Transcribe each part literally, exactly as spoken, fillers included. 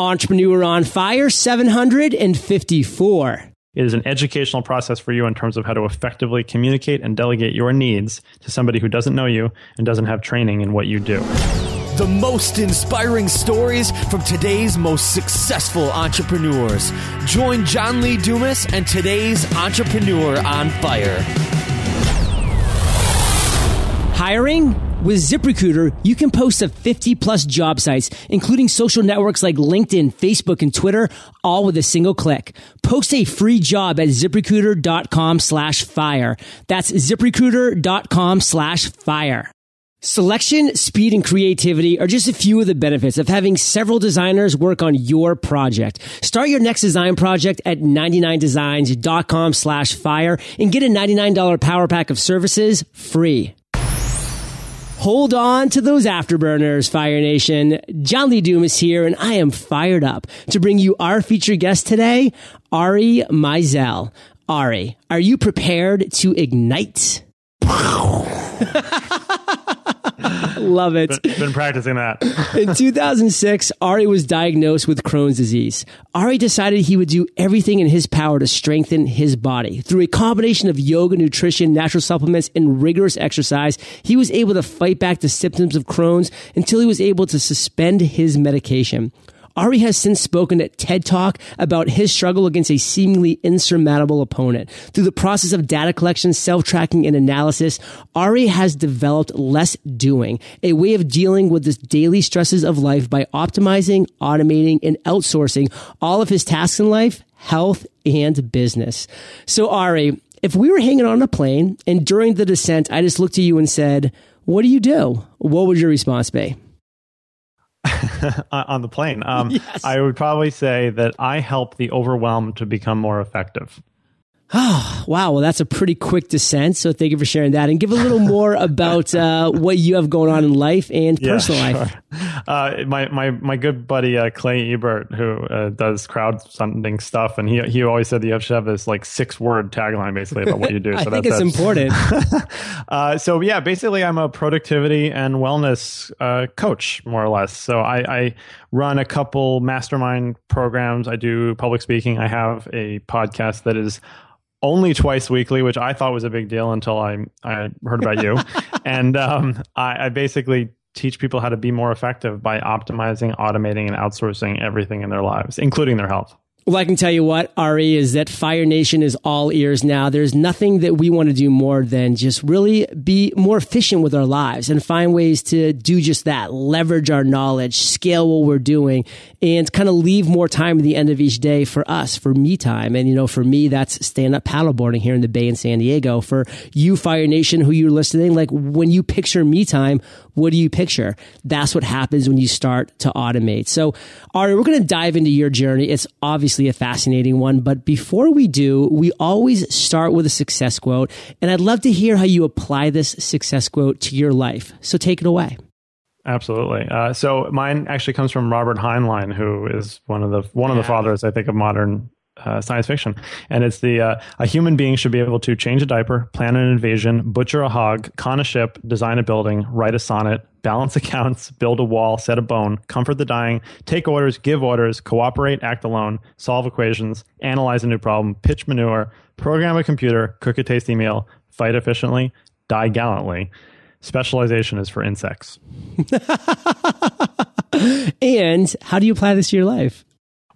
Entrepreneur on Fire seven hundred fifty-four. It is an educational process for you in terms of how to effectively communicate and delegate your needs to somebody who doesn't know you and doesn't have training in what you do. The most inspiring stories from today's most successful entrepreneurs. Join John Lee Dumas and today's Entrepreneur on Fire. Hiring? With ZipRecruiter, you can post to fifty plus job sites, including social networks like LinkedIn, Facebook, and Twitter, all with a single click. Post a free job at zip recruiter dot com slash fire. That's zip recruiter dot com slash fire. Selection, speed, and creativity are just a few of the benefits of having several designers work on your project. Start your next design project at ninety-nine designs dot com slash fire and get a ninety-nine dollars power pack of services free. Hold on to those afterburners, Fire Nation. John Lee Dumas here, and I am fired up to bring you our featured guest today, Ari Meisel. Ari, are you prepared to ignite? Love it. Been, been practicing that. In two thousand six, Ari was diagnosed with Crohn's disease. Ari decided he would do everything in his power to strengthen his body. Through a combination of yoga, nutrition, natural supplements, and rigorous exercise, he was able to fight back the symptoms of Crohn's until he was able to suspend his medication. Ari has since spoken at TED Talk about his struggle against a seemingly insurmountable opponent. Through the process of data collection, self-tracking, and analysis, Ari has developed Less Doing, a way of dealing with the daily stresses of life by optimizing, automating, and outsourcing all of his tasks in life, health, and business. So, Ari, if we were hanging on a plane and during the descent, I just looked at you and said, "What do you do?" What would your response be? On the plane. Um, yes. I would probably say that I help the overwhelmed to become more effective. Oh, wow. Well, that's a pretty quick descent. So thank you for sharing that. And give a little more about uh, what you have going on in life and yeah, personal sure. life. Uh, my, my, my good buddy, uh, Clay Ebert, who uh, does crowdfunding stuff. And he he always said that you have to have this like six word tagline basically about what you do. So I that, think it's that's, important. uh, so yeah, basically I'm a productivity and wellness uh, coach, more or less. So I, I run a couple mastermind programs. I do public speaking. I have a podcast that is only twice weekly, which I thought was a big deal until I, I heard about you. and um, I, I basically teach people how to be more effective by optimizing, automating, and outsourcing everything in their lives, including their health. Well, I can tell you what, Ari, is that Fire Nation is all ears now. There's nothing that we want to do more than just really be more efficient with our lives and find ways to do just that, leverage our knowledge, scale what we're doing, and kind of leave more time at the end of each day for us, for me time. And, you know, for me, that's stand-up paddleboarding here in the Bay in San Diego. For you, Fire Nation, who you're listening, like when you picture me time, what do you picture? That's what happens when you start to automate. So, Ari, we're going to dive into your journey. It's obviously a fascinating one, but before we do, we always start with a success quote, and I'd love to hear how you apply this success quote to your life. So take it away. Absolutely. Uh, so mine actually comes from Robert Heinlein, who is one of the one of the fathers, I think, of modern uh, science fiction. And it's the uh, a human being should be able to change a diaper, plan an invasion, butcher a hog, con a ship, design a building, write a sonnet, balance accounts, build a wall, set a bone, comfort the dying, take orders, give orders, cooperate, act alone, solve equations, analyze a new problem, pitch manure, program a computer, cook a tasty meal, fight efficiently, die gallantly. Specialization is for insects. And how do you apply this to your life?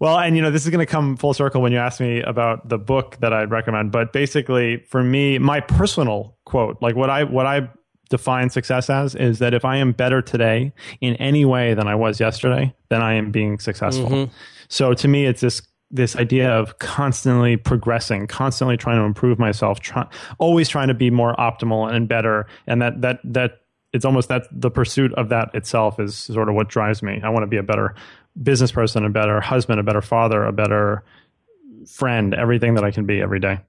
Well, and you know, this is going to come full circle when you ask me about the book that I'd recommend. But basically, for me, my personal quote, like what I, what I, define success as is that if I am better today in any way than I was yesterday, then I am being successful. Mm-hmm. So to me, it's this this idea of constantly progressing, constantly trying to improve myself, try, always trying to be more optimal and better. And that that that it's almost that the pursuit of that itself is sort of what drives me. I want to be a better business person, a better husband, a better father, a better friend, everything that I can be every day.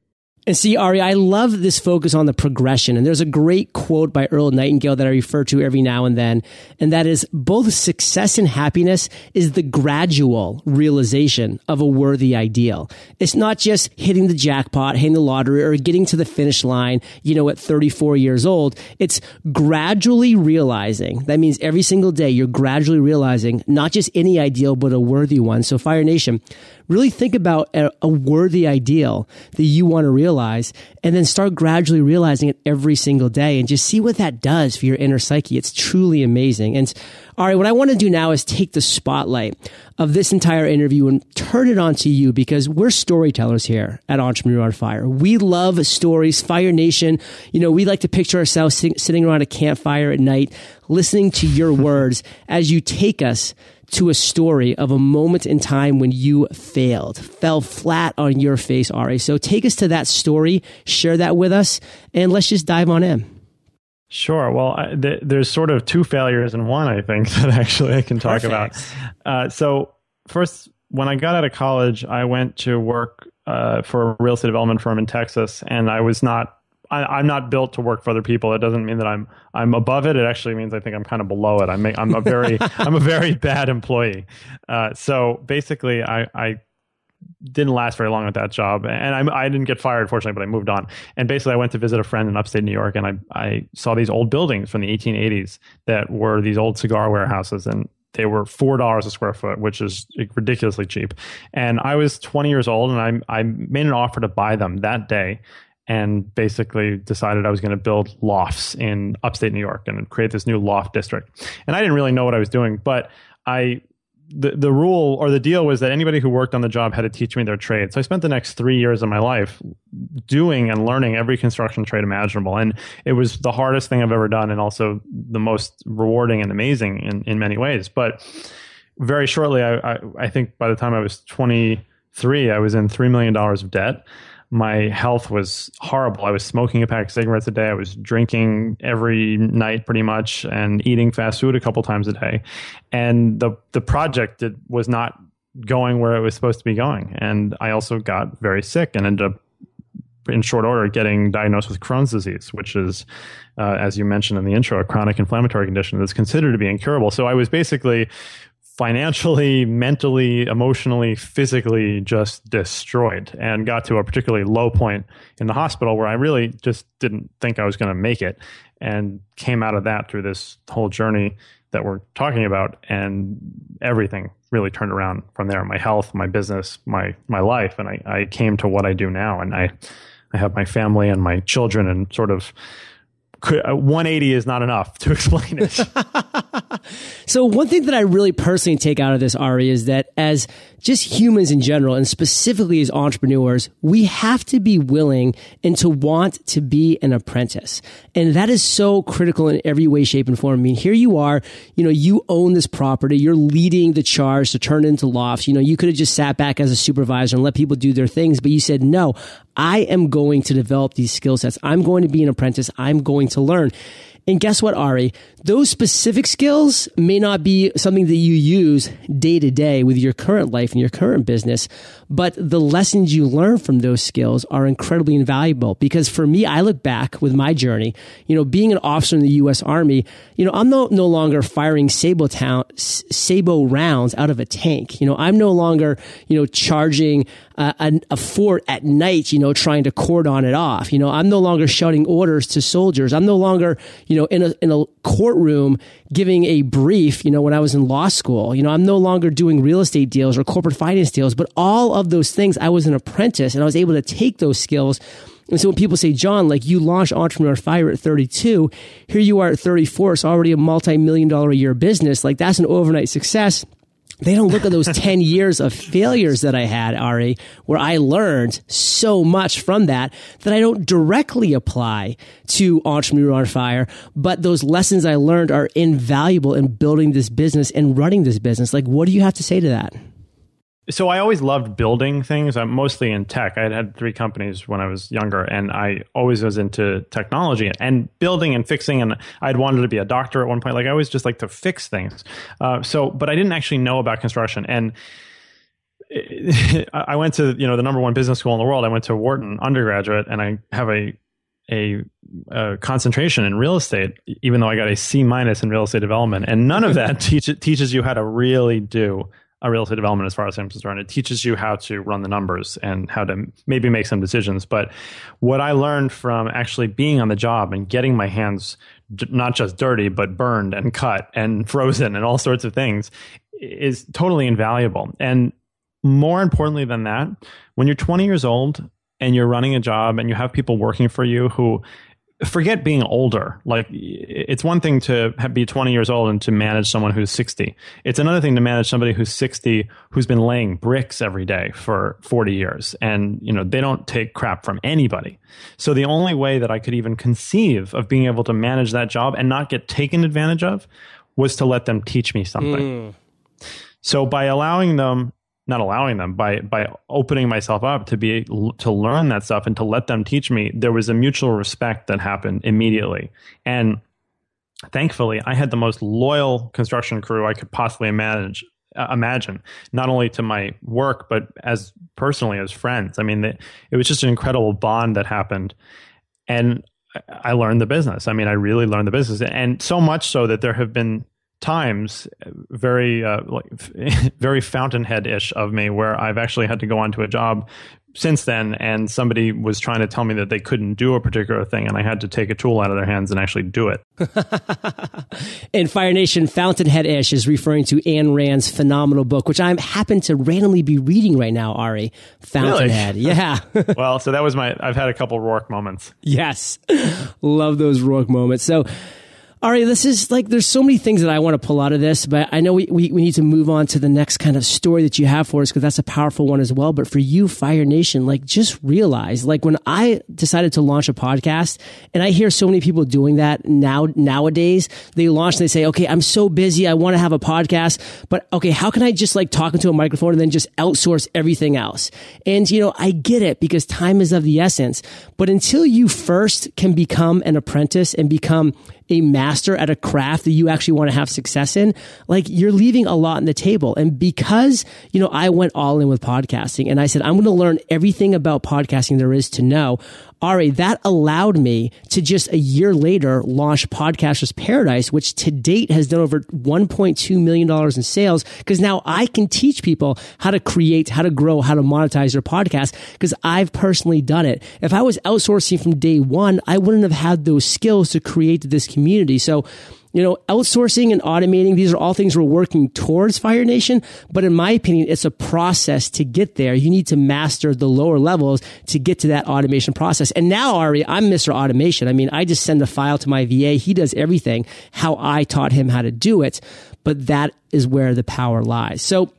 And see, Ari, I love this focus on the progression. And there's a great quote by Earl Nightingale that I refer to every now and then. And that is, both success and happiness is the gradual realization of a worthy ideal. It's not just hitting the jackpot, hitting the lottery, or getting to the finish line, you know, at thirty-four years old. It's gradually realizing. That means every single day you're gradually realizing not just any ideal, but a worthy one. So Fire Nation, really think about a, a worthy ideal that you want to realize, and then start gradually realizing it every single day, and just see what that does for your inner psyche. It's truly amazing. And all right, what I want to do now is take the spotlight of this entire interview and turn it on to you, because we're storytellers here at Entrepreneur on Fire. We love stories. Fire Nation, you know, we like to picture ourselves sitting, sitting around a campfire at night, listening to your words as you take us to a story of a moment in time when you failed, fell flat on your face, Ari. So take us to that story, share that with us, and let's just dive on in. Sure. Well, I, th- there's sort of two failures in one, I think, that actually I can talk Perfect. about. Uh, so first, when I got out of college, I went to work uh, for a real estate development firm in Texas, and I was not I, I'm not built to work for other people. It doesn't mean that I'm I'm above it. It actually means I think I'm kind of below it. I'm a, I'm a very I'm a very bad employee. Uh, so basically, I, I didn't last very long at that job, and I I didn't get fired, fortunately, but I moved on. And basically, I went to visit a friend in upstate New York, and I I saw these old buildings from the eighteen eighties that were these old cigar warehouses, and they were four dollars a square foot, which is ridiculously cheap. And I was twenty years old, and I I made an offer to buy them that day. And basically decided I was going to build lofts in upstate New York and create this new loft district. And I didn't really know what I was doing, but I the the rule or the deal was that anybody who worked on the job had to teach me their trade. So I spent the next three years of my life doing and learning every construction trade imaginable. And it was the hardest thing I've ever done, and also the most rewarding and amazing in, in many ways. But very shortly, I, I, I think by the time I was twenty-three, I was in three million dollars of debt. My health was horrible. I was smoking a pack of cigarettes a day. I was drinking every night pretty much and eating fast food a couple times a day. And the the project did, was not going where it was supposed to be going. And I also got very sick and ended up in short order getting diagnosed with Crohn's disease, which is, uh, as you mentioned in the intro, a chronic inflammatory condition that's considered to be incurable. So I was basically financially, mentally, emotionally, physically just destroyed, and got to a particularly low point in the hospital where I really just didn't think I was going to make it, and came out of that through this whole journey that we're talking about. And everything really turned around from there. My health, my business, my, my life. And I, I came to what I do now. And I, I have my family and my children, and sort of one eighty is not enough to explain it. So one thing that I really personally take out of this, Ari, is that as just humans in general, and specifically as entrepreneurs, we have to be willing and to want to be an apprentice. And that is so critical in every way, shape, and form. I mean, here you are, you know, you own this property, you're leading the charge to turn it into lofts. You know, you could have just sat back as a supervisor and let people do their things, but you said, no, I am going to develop these skill sets. I'm going to be an apprentice. I'm going to learn. And guess what, Ari? Those specific skills may not be something that you use day to day with your current life and your current business, but the lessons you learn from those skills are incredibly invaluable. Because for me, I look back with my journey, you know, being an officer in the U S Army, you know, I'm no, no longer firing sable, ta- sable rounds out of a tank. You know, I'm no longer, you know, charging uh, a, a fort at night, you know, trying to cordon it off. You know, I'm no longer shouting orders to soldiers. I'm no longer, you You know, in a in a courtroom giving a brief, you know, when I was in law school. You know, I'm no longer doing real estate deals or corporate finance deals, but all of those things, I was an apprentice, and I was able to take those skills. And so when people say, John, like, you launched Entrepreneur on Fire at thirty-two, here you are at thirty-four, it's already a multi-million dollar a year business, like, that's an overnight success. They don't look at those ten years of failures that I had, Ari, where I learned so much from that, that I don't directly apply to Entrepreneur on Fire. But those lessons I learned are invaluable in building this business and running this business. Like, what do you have to say to that? So I always loved building things. I'm mostly in tech. I had had three companies when I was younger, and I always was into technology and building and fixing. And I'd wanted to be a doctor at one point. Like, I always just like to fix things. Uh, so, but I didn't actually know about construction. And I went to, you know, the number one business school in the world. I went to Wharton undergraduate, and I have a a, a concentration in real estate, even though I got a C minus in real estate development. And none of that teach, teaches you how to really do a real estate development, as far as I'm concerned. It teaches you how to run the numbers and how to maybe make some decisions. But what I learned from actually being on the job and getting my hands not just dirty, but burned and cut and frozen and all sorts of things is totally invaluable. And more importantly than that, when you're twenty years old and you're running a job and you have people working for you who forget being older. Like, it's one thing to be twenty years old and to manage someone who's sixty. It's another thing to manage somebody who's sixty who's been laying bricks every day for forty years, and you know they don't take crap from anybody. So the only way that I could even conceive of being able to manage that job and not get taken advantage of was to let them teach me something. Mm. So by allowing them Not allowing them by by opening myself up to be to learn that stuff and to let them teach me, there was a mutual respect that happened immediately. And thankfully, I had the most loyal construction crew I could possibly manage, uh, imagine, not only to my work, but as personally as friends. I mean, the, it was just an incredible bond that happened. And I learned the business. I mean, I really learned the business, and so much so that there have been times very uh, like very fountainhead-ish of me where I've actually had to go on to a job since then, and somebody was trying to tell me that they couldn't do a particular thing, and I had to take a tool out of their hands and actually do it. And Fire Nation, fountainhead-ish is referring to Ayn Rand's phenomenal book, which I happen to randomly be reading right now, Ari. Fountainhead. Really? Yeah. Well, so that was my, I've had a couple Rourke moments. Yes. Love those Rourke moments. So, Ari, this is like, there's so many things that I want to pull out of this, but I know we, we, we need to move on to the next kind of story that you have for us, because that's a powerful one as well. But for you, Fire Nation, like, just realize, like, when I decided to launch a podcast, and I hear so many people doing that now, nowadays, they launch and they say, okay, I'm so busy, I want to have a podcast, but okay, how can I just like talk into a microphone and then just outsource everything else? And, you know, I get it, because time is of the essence, but until you first can become an apprentice and become a master at a craft that you actually want to have success in, like, you're leaving a lot on the table. And because, you know, I went all in with podcasting and I said, I'm going to learn everything about podcasting there is to know, Ari, that allowed me to just a year later launch Podcasters Paradise, which to date has done over one point two million dollars in sales, because now I can teach people how to create, how to grow, how to monetize their podcast, because I've personally done it. If I was outsourcing from day one, I wouldn't have had those skills to create this community. So, you know, outsourcing and automating, these are all things we're working towards, Fire Nation. But in my opinion, it's a process to get there. You need to master the lower levels to get to that automation process. And now, Ari, I'm Mister Automation. I mean, I just send a file to my V A. He does everything how I taught him how to do it. But that is where the power lies. So,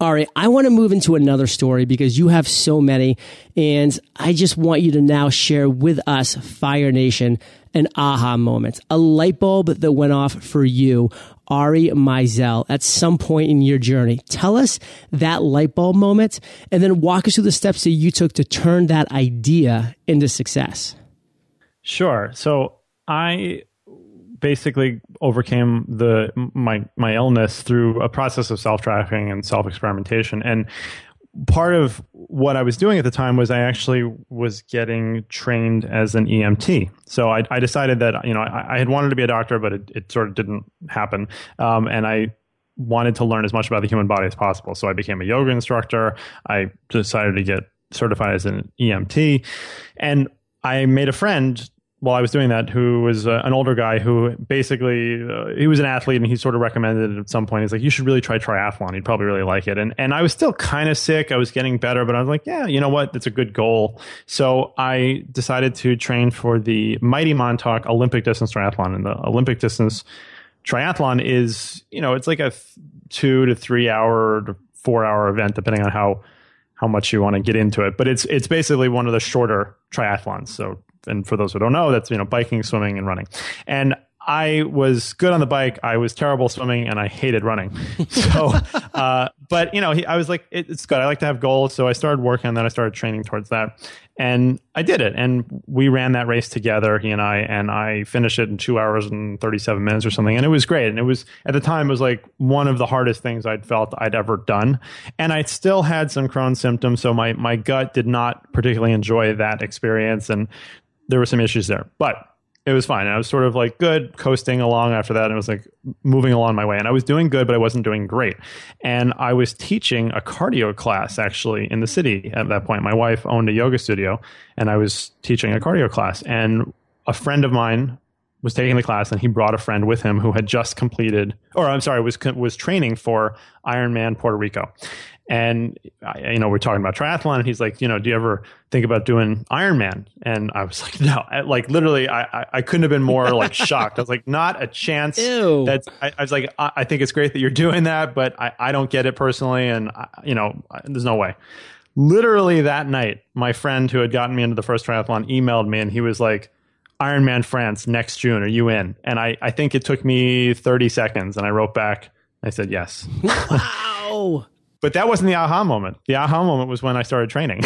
Ari, I want to move into another story, because you have so many. And I just want you to now share with us, Fire Nation, an aha moment, a light bulb that went off for you, Ari Meisel, at some point in your journey. Tell us that light bulb moment, and then walk us through the steps that you took to turn that idea into success. Sure. So I basically overcame the my my illness through a process of self-tracking and self-experimentation. And part of what I was doing at the time was I actually was getting trained as an E M T. So I, I decided that, you know, I, I had wanted to be a doctor, but it, it sort of didn't happen. Um, and I wanted to learn as much about the human body as possible. So I became a yoga instructor. I decided to get certified as an E M T. And I made a friend while I was doing that, who was uh, an older guy who basically, uh, he was an athlete, and he sort of recommended it at some point. He's like, you should really try triathlon. You'd probably really like it. And and I was still kind of sick. I was getting better, but I was like, yeah, you know what? That's a good goal. So I decided to train for the Mighty Montauk Olympic Distance Triathlon. And the Olympic Distance Triathlon is, you know, it's like a two to three hour to four hour event, depending on how, how much you want to get into it. But it's, it's basically one of the shorter triathlons. So, and for those who don't know, that's, you know, biking, swimming, and running. And I was good on the bike. I was terrible swimming, and I hated running. So, uh, but you know, he, I was like, it, it's good. I like to have goals. So I started working on that. I started training towards that, and I did it. And we ran that race together, he and I, and I finished it in two hours and thirty-seven minutes or something. And it was great. And it was, at the time, it was like one of the hardest things I'd felt I'd ever done. And I still had some Crohn's symptoms. So my, my gut did not particularly enjoy that experience. And there were some issues there, but it was fine. And I was sort of like good, coasting along after that. And it was like moving along my way. And I was doing good, but I wasn't doing great. And I was teaching a cardio class actually in the city at that point. My wife owned a yoga studio, and I was teaching a cardio class. And a friend of mine was taking the class, and he brought a friend with him who had just completed, or I'm sorry, was was training for Ironman Puerto Rico. And, you know, we're talking about triathlon, and he's like, you know, do you ever think about doing Ironman? And I was like, no, I, like literally, I, I couldn't have been more like shocked. I was like, not a chance. Ew. That's, I, I was like, I, I think it's great that you're doing that, but I, I don't get it personally. And, I, you know, I, there's no way. Literally that night, my friend who had gotten me into the first triathlon emailed me, and he was like, Ironman France next June, are you in? And I, I think it took me thirty seconds. And I wrote back, I said, yes. Wow. But that wasn't the aha moment. The aha moment was when I started training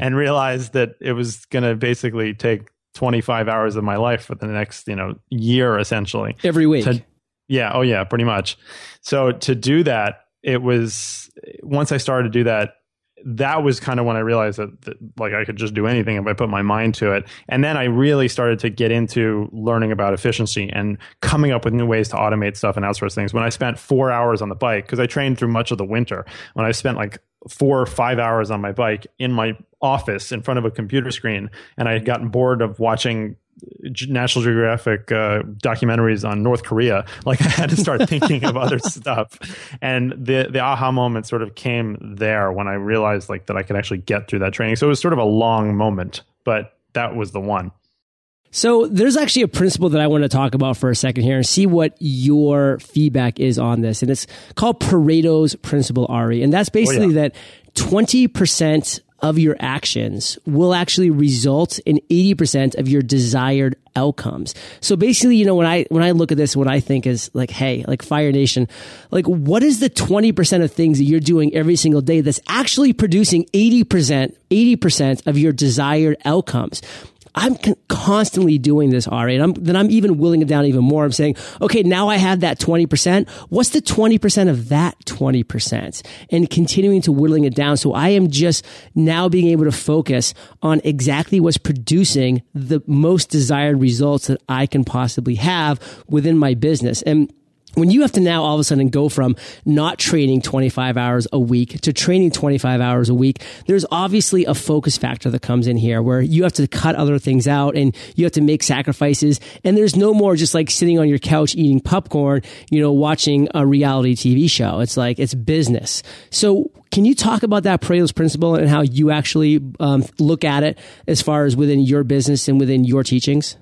and realized that it was going to basically take twenty-five hours of my life for the next, you know, year, essentially. Every week. To, yeah. Oh, yeah, pretty much. So to do that, it was, once I started to do that, that was kind of when I realized that, that like I could just do anything if I put my mind to it. And then I really started to get into learning about efficiency and coming up with new ways to automate stuff and outsource things. When I spent four hours on the bike, because I trained through much of the winter, when I spent like four or five hours on my bike in my office in front of a computer screen, and I had gotten bored of watching National Geographic uh, documentaries on North Korea, like I had to start thinking of other stuff. And the the aha moment sort of came there when I realized like that I could actually get through that training. So it was sort of a long moment, but that was the one. So there's actually a principle that I want to talk about for a second here and see what your feedback is on this. And it's called Pareto's Principle, Ari. And that's basically oh, yeah. that twenty percent of your actions will actually result in eighty percent of your desired outcomes. So basically, you know, when I, when I look at this, what I think is like, hey, like Fire Nation, like what is the twenty percent of things that you're doing every single day that's actually producing eighty percent, eighty percent of your desired outcomes? I'm con- constantly doing this, Ari, and I'm, then I'm even willing it down even more. I'm saying, okay, now I have that twenty percent. What's the twenty percent of that twenty percent? And continuing to whittling it down. So I am just now being able to focus on exactly what's producing the most desired results that I can possibly have within my business. And when you have to now all of a sudden go from not training twenty-five hours a week to training twenty-five hours a week, there's obviously a focus factor that comes in here where you have to cut other things out and you have to make sacrifices. And there's no more just like sitting on your couch eating popcorn, you know, watching a reality T V show. It's like, it's business. So can you talk about that Pareto's principle and how you actually um, look at it as far as within your business and within your teachings?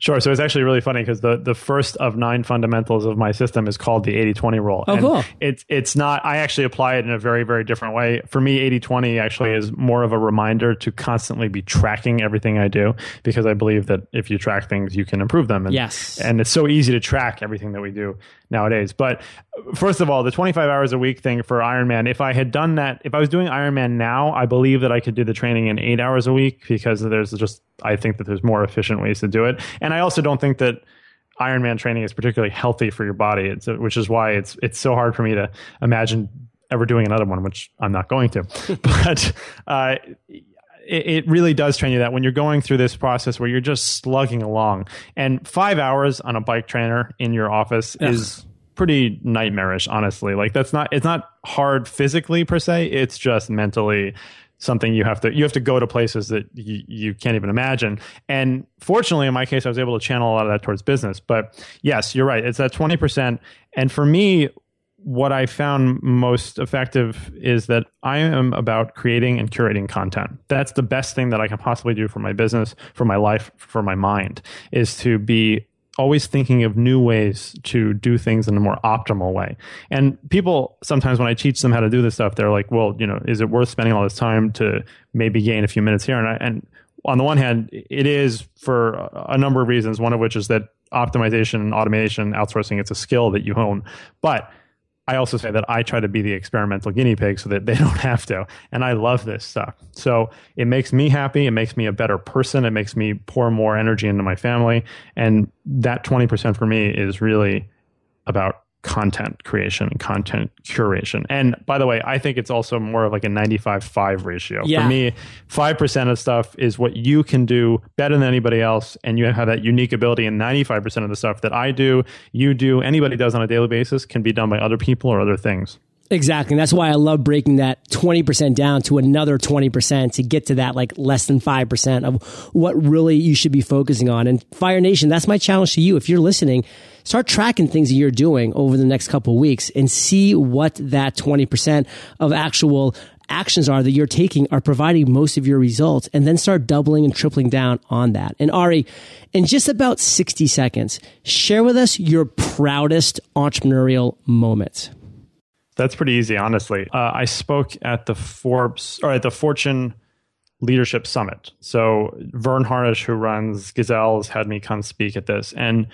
Sure. So it's actually really funny because the, the first of nine fundamentals of my system is called the eighty twenty rule. Oh, and cool. It's, it's not, I actually apply it in a very, very different way. For me, eighty twenty actually is more of a reminder to constantly be tracking everything I do, because I believe that if you track things, you can improve them. And, yes. And it's so easy to track everything that we do nowadays. But first of all, the twenty-five hours a week thing for Ironman, if I had done that, if I was doing Ironman now, I believe that I could do the training in eight hours a week because there's just, I think that there's more efficient ways to do it. And I also don't think that Ironman training is particularly healthy for your body, it's, which is why it's it's so hard for me to imagine ever doing another one, which I'm not going to. But uh, it, it really does train you that when you're going through this process where you're just slugging along. And five hours on a bike trainer in your office yeah. is pretty nightmarish, honestly. Like that's not, it's not hard physically per se, it's just mentally something you have to, you have to go to places that you, you can't even imagine. And fortunately, in my case, I was able to channel a lot of that towards business. But yes, you're right. It's that twenty percent. And for me, what I found most effective is that I am about creating and curating content. That's the best thing that I can possibly do for my business, for my life, for my mind, is to be always thinking of new ways to do things in a more optimal way. And people, sometimes when I teach them how to do this stuff, they're like, well, you know, is it worth spending all this time to maybe gain a few minutes here? And I, and on the one hand, it is for a number of reasons, one of which is that optimization, automation, outsourcing, it's a skill that you hone. But I also say that I try to be the experimental guinea pig so that they don't have to. And I love this stuff. So it makes me happy. It makes me a better person. It makes me pour more energy into my family. And that twenty percent for me is really about content creation and content curation. And by the way, I think it's also more of like a ninety-five five ratio. Yeah. For me, five percent of stuff is what you can do better than anybody else. And you have that unique ability. And ninety-five percent of the stuff that I do, you do, anybody does on a daily basis can be done by other people or other things. Exactly. And that's why I love breaking that twenty percent down to another twenty percent to get to that like less than five percent of what really you should be focusing on. And Fire Nation, that's my challenge to you. If you're listening, start tracking things that you're doing over the next couple of weeks and see what that twenty percent of actual actions are that you're taking are providing most of your results, and then start doubling and tripling down on that. And Ari, in just about sixty seconds, share with us your proudest entrepreneurial moment. That's pretty easy, honestly. Uh, I spoke at the Forbes or at the Fortune Leadership Summit. So Vern Harnish, who runs Gazelles, had me come speak at this, and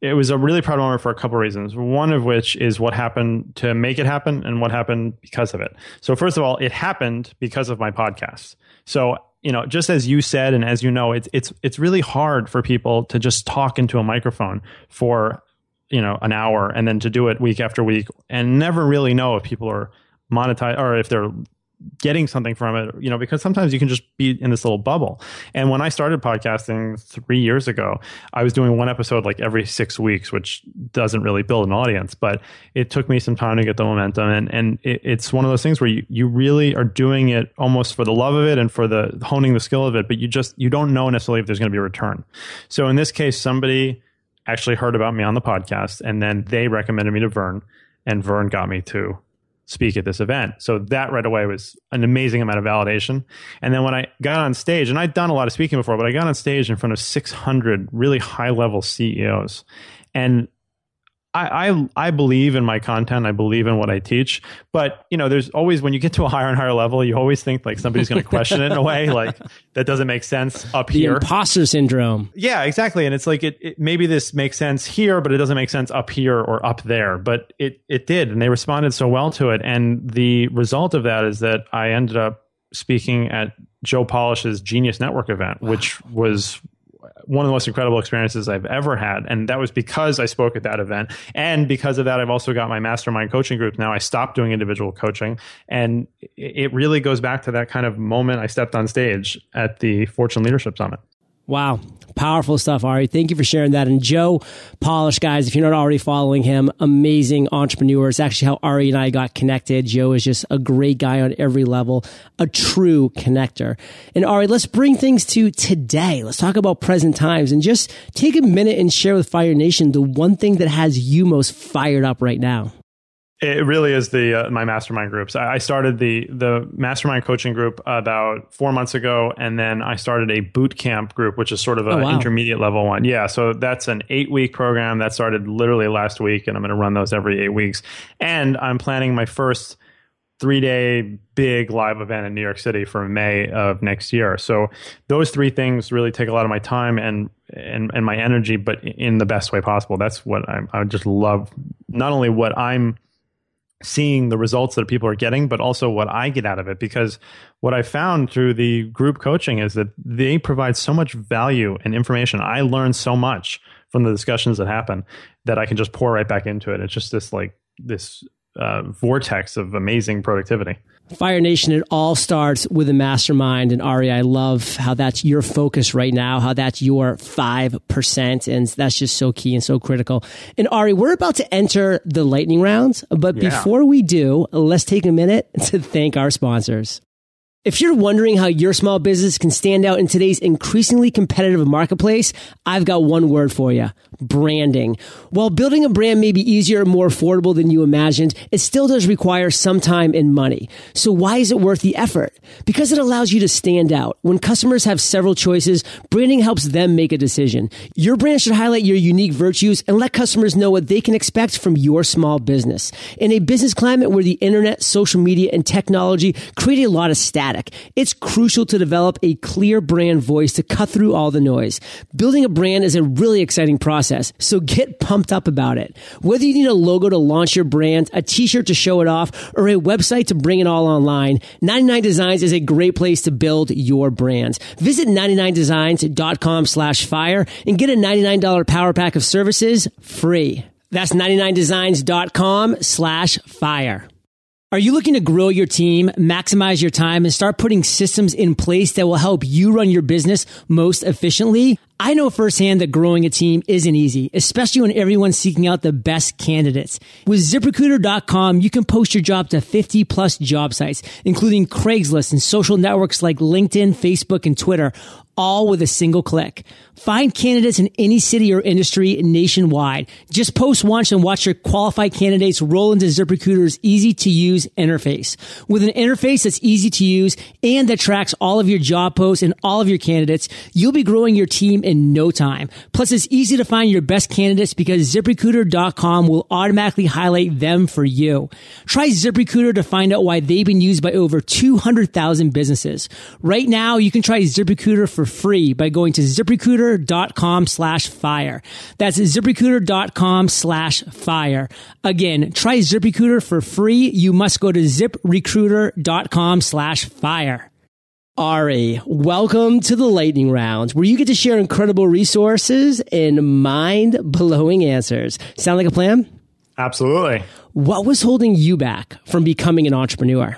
it was a really proud moment for a couple of reasons. One of which is what happened to make it happen and what happened because of it. So first of all, it happened because of my podcast. So, you know, just as you said, and as you know, it's it's it's really hard for people to just talk into a microphone for, you know, an hour and then to do it week after week and never really know if people are monetized or if they're getting something from it, you know, because sometimes you can just be in this little bubble. And when I started podcasting three years ago, I was doing one episode like every six weeks, which doesn't really build an audience, but it took me some time to get the momentum. And, and it, it's one of those things where you, you really are doing it almost for the love of it and for the honing the skill of it, but you just, you don't know necessarily if there's going to be a return. So in this case, somebody actually heard about me on the podcast and then they recommended me to Vern, and Vern got me to speak at this event. So that right away was an amazing amount of validation. And then when I got on stage, and I'd done a lot of speaking before, but I got on stage in front of six hundred really high-level C E Os. And I, I I believe in my content. I believe in what I teach. But, you know, there's always, when you get to a higher and higher level, you always think like somebody's going to question it in a way like that doesn't make sense up the here. Imposter syndrome. Yeah, exactly. And it's like it, it maybe this makes sense here, but it doesn't make sense up here or up there. But it it did, and they responded so well to it. And the result of that is that I ended up speaking at Joe Polish's Genius Network event, wow. which was one of the most incredible experiences I've ever had. And that was because I spoke at that event. And because of that, I've also got my mastermind coaching group. Now I stopped doing individual coaching. And it really goes back to that kind of moment I stepped on stage at the Fortune Leadership Summit. Wow. Powerful stuff, Ari. Thank you for sharing that. And Joe Polish, guys, if you're not already following him, amazing entrepreneur. It's actually how Ari and I got connected. Joe is just a great guy on every level, a true connector. And Ari, let's bring things to today. Let's talk about present times and just take a minute and share with Fire Nation the one thing that has you most fired up right now. It really is the uh, my mastermind groups. I started the the mastermind coaching group about four months ago, and then I started a boot camp group, which is sort of an oh, wow. intermediate level one. Yeah, so that's an eight week program that started literally last week, and I'm going to run those every eight weeks. And I'm planning my first three day big live event in New York City for May of next year. So those three things really take a lot of my time and and and my energy, but in the best way possible. That's what I'm, I just love. Not only what I'm seeing the results that people are getting, but also what I get out of it. Because what I found through the group coaching is that they provide so much value and information. I learn so much from the discussions that happen that I can just pour right back into it. It's just this like this uh, vortex of amazing productivity. Fire Nation, it all starts with a mastermind. And Ari, I love how that's your focus right now, how that's your five percent. And that's just so key and so critical. And Ari, we're about to enter the lightning rounds. But yeah. Before we do, let's take a minute to thank our sponsors. If you're wondering how your small business can stand out in today's increasingly competitive marketplace, I've got one word for you. Branding. While building a brand may be easier and more affordable than you imagined, it still does require some time and money. So why is it worth the effort? Because it allows you to stand out. When customers have several choices, branding helps them make a decision. Your brand should highlight your unique virtues and let customers know what they can expect from your small business. In a business climate where the internet, social media, and technology create a lot of static, it's crucial to develop a clear brand voice to cut through all the noise. Building a brand is a really exciting process process. So get pumped up about it. Whether you need a logo to launch your brand, a t-shirt to show it off, or a website to bring it all online, ninety-nine designs is a great place to build your brand. Visit ninety-nine designs dot com slash fire and get a ninety-nine dollars power pack of services free. That's ninety-nine designs dot com slash fire. Are you looking to grow your team, maximize your time, and start putting systems in place that will help you run your business most efficiently? I know firsthand that growing a team isn't easy, especially when everyone's seeking out the best candidates. With zip recruiter dot com, you can post your job to fifty plus job sites, including Craigslist and social networks like LinkedIn, Facebook, and Twitter, all with a single click. Find candidates in any city or industry nationwide. Just post once and watch your qualified candidates roll into ZipRecruiter's easy-to-use interface. With an interface that's easy to use and that tracks all of your job posts and all of your candidates, you'll be growing your team in no time. Plus, it's easy to find your best candidates because zip recruiter dot com will automatically highlight them for you. Try ZipRecruiter to find out why they've been used by over two hundred thousand businesses. Right now, you can try ZipRecruiter for free by going to zip recruiter dot com slash fire. That's zip recruiter dot com slash fire. Again, try ZipRecruiter for free. You must go to zip recruiter dot com slash fire. Ari, welcome to the lightning round where you get to share incredible resources and mind-blowing answers. Sound like a plan? Absolutely. What was holding you back from becoming an entrepreneur?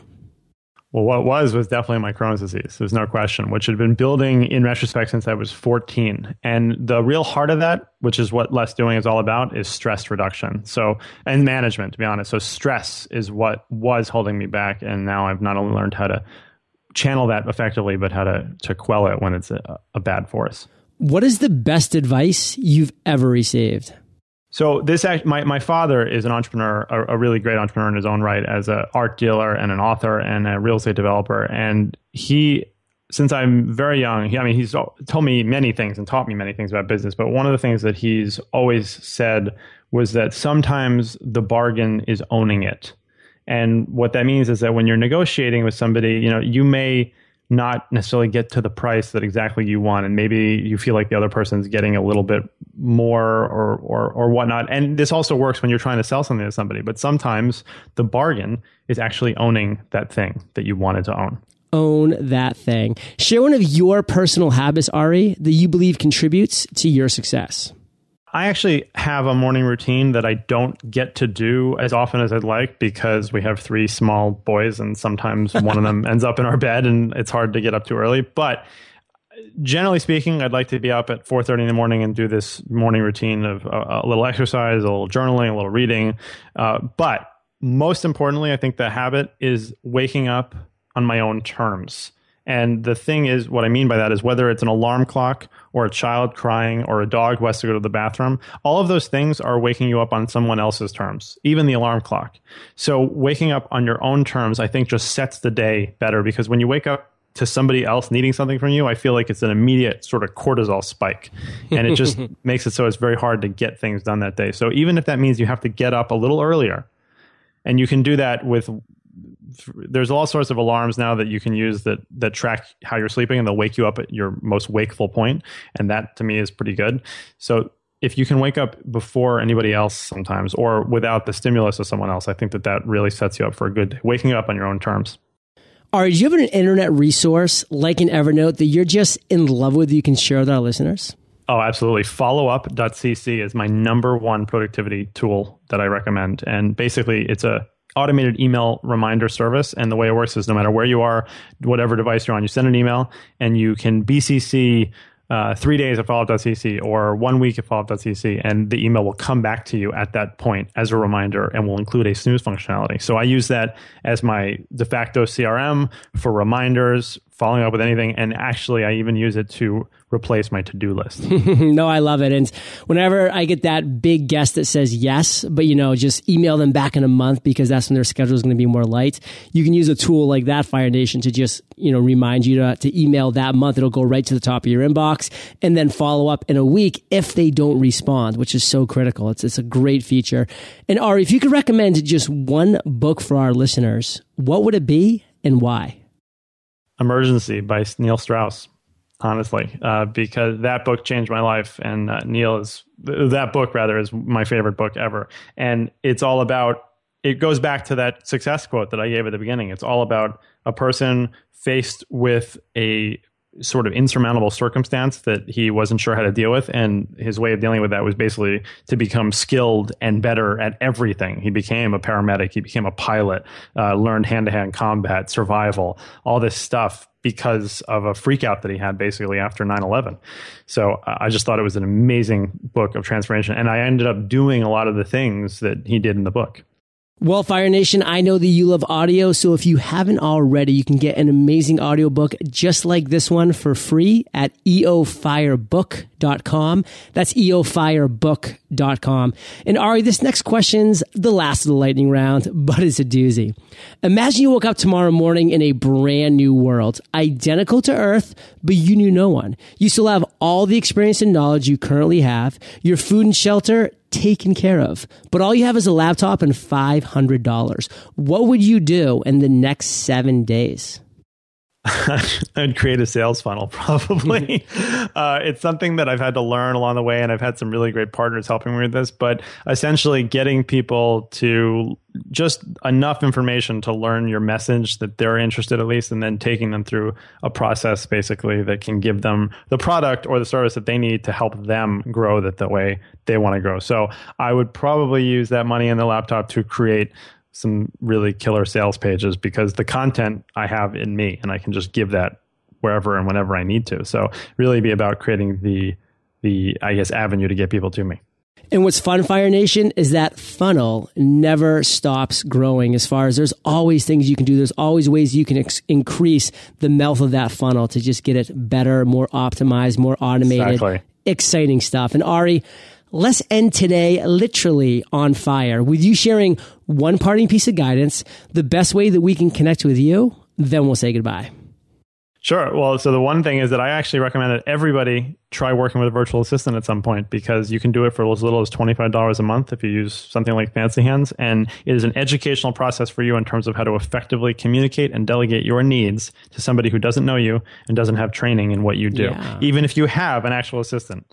Well, what was was definitely my Crohn's disease. There's no question, which had been building in retrospect since I was fourteen. And the real heart of that, which is what Less Doing is all about, is stress reduction. So, and management, to be honest. So stress is what was holding me back. And now I've not only learned how to channel that effectively, but how to, to quell it when it's a, a bad for us. What is the best advice you've ever received? So this, my, my father is an entrepreneur, a, a really great entrepreneur in his own right, as an art dealer and an author and a real estate developer. And he, since I'm very young, he, I mean, he's told me many things and taught me many things about business. But one of the things that he's always said was that sometimes the bargain is owning it. And what that means is that when you're negotiating with somebody, you know, you may not necessarily get to the price that exactly you want. And maybe you feel like the other person's getting a little bit more or, or, or whatnot. And this also works when you're trying to sell something to somebody. But sometimes the bargain is actually owning that thing that you wanted to own. Own that thing. Share one of your personal habits, Ari, that you believe contributes to your success. I actually have a morning routine that I don't get to do as often as I'd like because we have three small boys and sometimes one of them ends up in our bed and it's hard to get up too early. But generally speaking, I'd like to be up at four thirty in the morning and do this morning routine of a, a little exercise, a little journaling, a little reading. Uh, but most importantly, I think the habit is waking up on my own terms. And the thing is, what I mean by that is whether it's an alarm clock or a child crying or a dog who has to go to the bathroom, all of those things are waking you up on someone else's terms, even the alarm clock. So waking up on your own terms, I think, just sets the day better, because when you wake up to somebody else needing something from you, I feel like it's an immediate sort of cortisol spike. And it just makes it so it's very hard to get things done that day. So even if that means you have to get up a little earlier, and you can do that with... There's all sorts of alarms now that you can use that that track how you're sleeping, and they'll wake you up at your most wakeful point. And that, to me, is pretty good. So if you can wake up before anybody else sometimes, or without the stimulus of someone else, I think that that really sets you up for a good day. Waking up on your own terms. All right, do you have an internet resource like an Evernote that you're just in love with that you can share with our listeners? Oh, absolutely. Follow up dot c c is my number one productivity tool that I recommend. And basically, it's a automated email reminder service. And the way it works is no matter where you are, whatever device you're on, you send an email and you can B C C uh, three days at follow up dot c c or one week at follow up dot c c. And the email will come back to you at that point as a reminder and will include a snooze functionality. So I use that as my de facto C R M for reminders, following up with anything. And actually, I even use it to replace my to-do list. No, I love it. And whenever I get that big guest that says yes, but you know, just email them back in a month because that's when their schedule is going to be more light. You can use a tool like that, Fire Nation, to just, you know, remind you to, to email that month. It'll go right to the top of your inbox and then follow up in a week if they don't respond, which is so critical. It's, it's a great feature. And Ari, if you could recommend just one book for our listeners, what would it be and why? Emergency by Neil Strauss. honestly, uh, because that book changed my life. And uh, Neil is, that book rather is my favorite book ever. And it's all about, it goes back to that success quote that I gave at the beginning. It's all about a person faced with a sort of insurmountable circumstance that he wasn't sure how to deal with. And his way of dealing with that was basically to become skilled and better at everything. He became a paramedic. He became a pilot, uh, learned hand-to-hand combat, survival, all this stuff because of a freak out that he had basically after nine eleven. So I just thought it was an amazing book of transformation. And I ended up doing a lot of the things that he did in the book. Well, Fire Nation, I know that you love audio, so if you haven't already, you can get an amazing audiobook just like this one for free at e o fire book dot com. That's e o fire book dot com. And Ari, this next question's the last of the lightning round, but it's a doozy. Imagine you woke up tomorrow morning in a brand new world, identical to Earth, but you knew no one. You still have all the experience and knowledge you currently have, your food and shelter taken care of, but all you have is a laptop and five hundred dollars. What would you do in the next seven days? I'd create a sales funnel, probably. uh, it's something that I've had to learn along the way, and I've had some really great partners helping me with this, but essentially getting people to just enough information to learn your message that they're interested at least, and then taking them through a process basically that can give them the product or the service that they need to help them grow that the way they want to grow. So I would probably use that money in the laptop to create some really killer sales pages, because the content I have in me and I can just give that wherever and whenever I need to. So really be about creating the, the I guess, avenue to get people to me. And what's fun, Fire Nation, is that funnel never stops growing. As far as there's always things you can do, there's always ways you can ex- increase the mouth of that funnel to just get it better, more optimized, more automated, exactly. Exciting stuff. And Ari, let's end today literally on fire with you sharing one parting piece of guidance, the best way that we can connect with you, then we'll say goodbye. Sure. Well, so the one thing is that I actually recommend that everybody try working with a virtual assistant at some point, because you can do it for as little as twenty-five dollars a month if you use something like Fancy Hands. And it is an educational process for you in terms of how to effectively communicate and delegate your needs to somebody who doesn't know you and doesn't have training in what you do, yeah. Even if you have an actual assistant.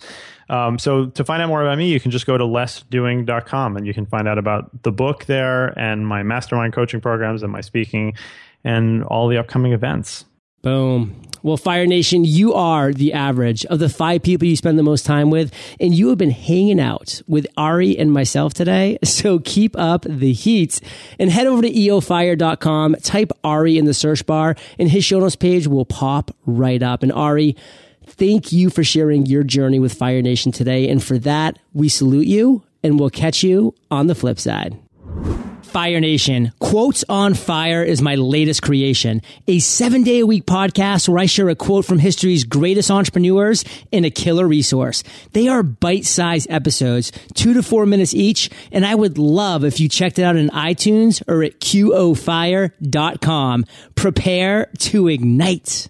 Um, so to find out more about me, you can just go to less doing dot com and you can find out about the book there and my mastermind coaching programs and my speaking and all the upcoming events. Boom. Well, Fire Nation, you are the average of the five people you spend the most time with, and you have been hanging out with Ari and myself today. So keep up the heat and head over to e o fire dot com, type Ari in the search bar, and his show notes page will pop right up. And Ari, thank you for sharing your journey with Fire Nation today. And for that, we salute you, and we'll catch you on the flip side. Fire Nation, Quotes on Fire is my latest creation, a seven-day-a-week podcast where I share a quote from history's greatest entrepreneurs and a killer resource. They are bite-sized episodes, two to four minutes each, and I would love if you checked it out in iTunes or at q o fire dot com. Prepare to ignite.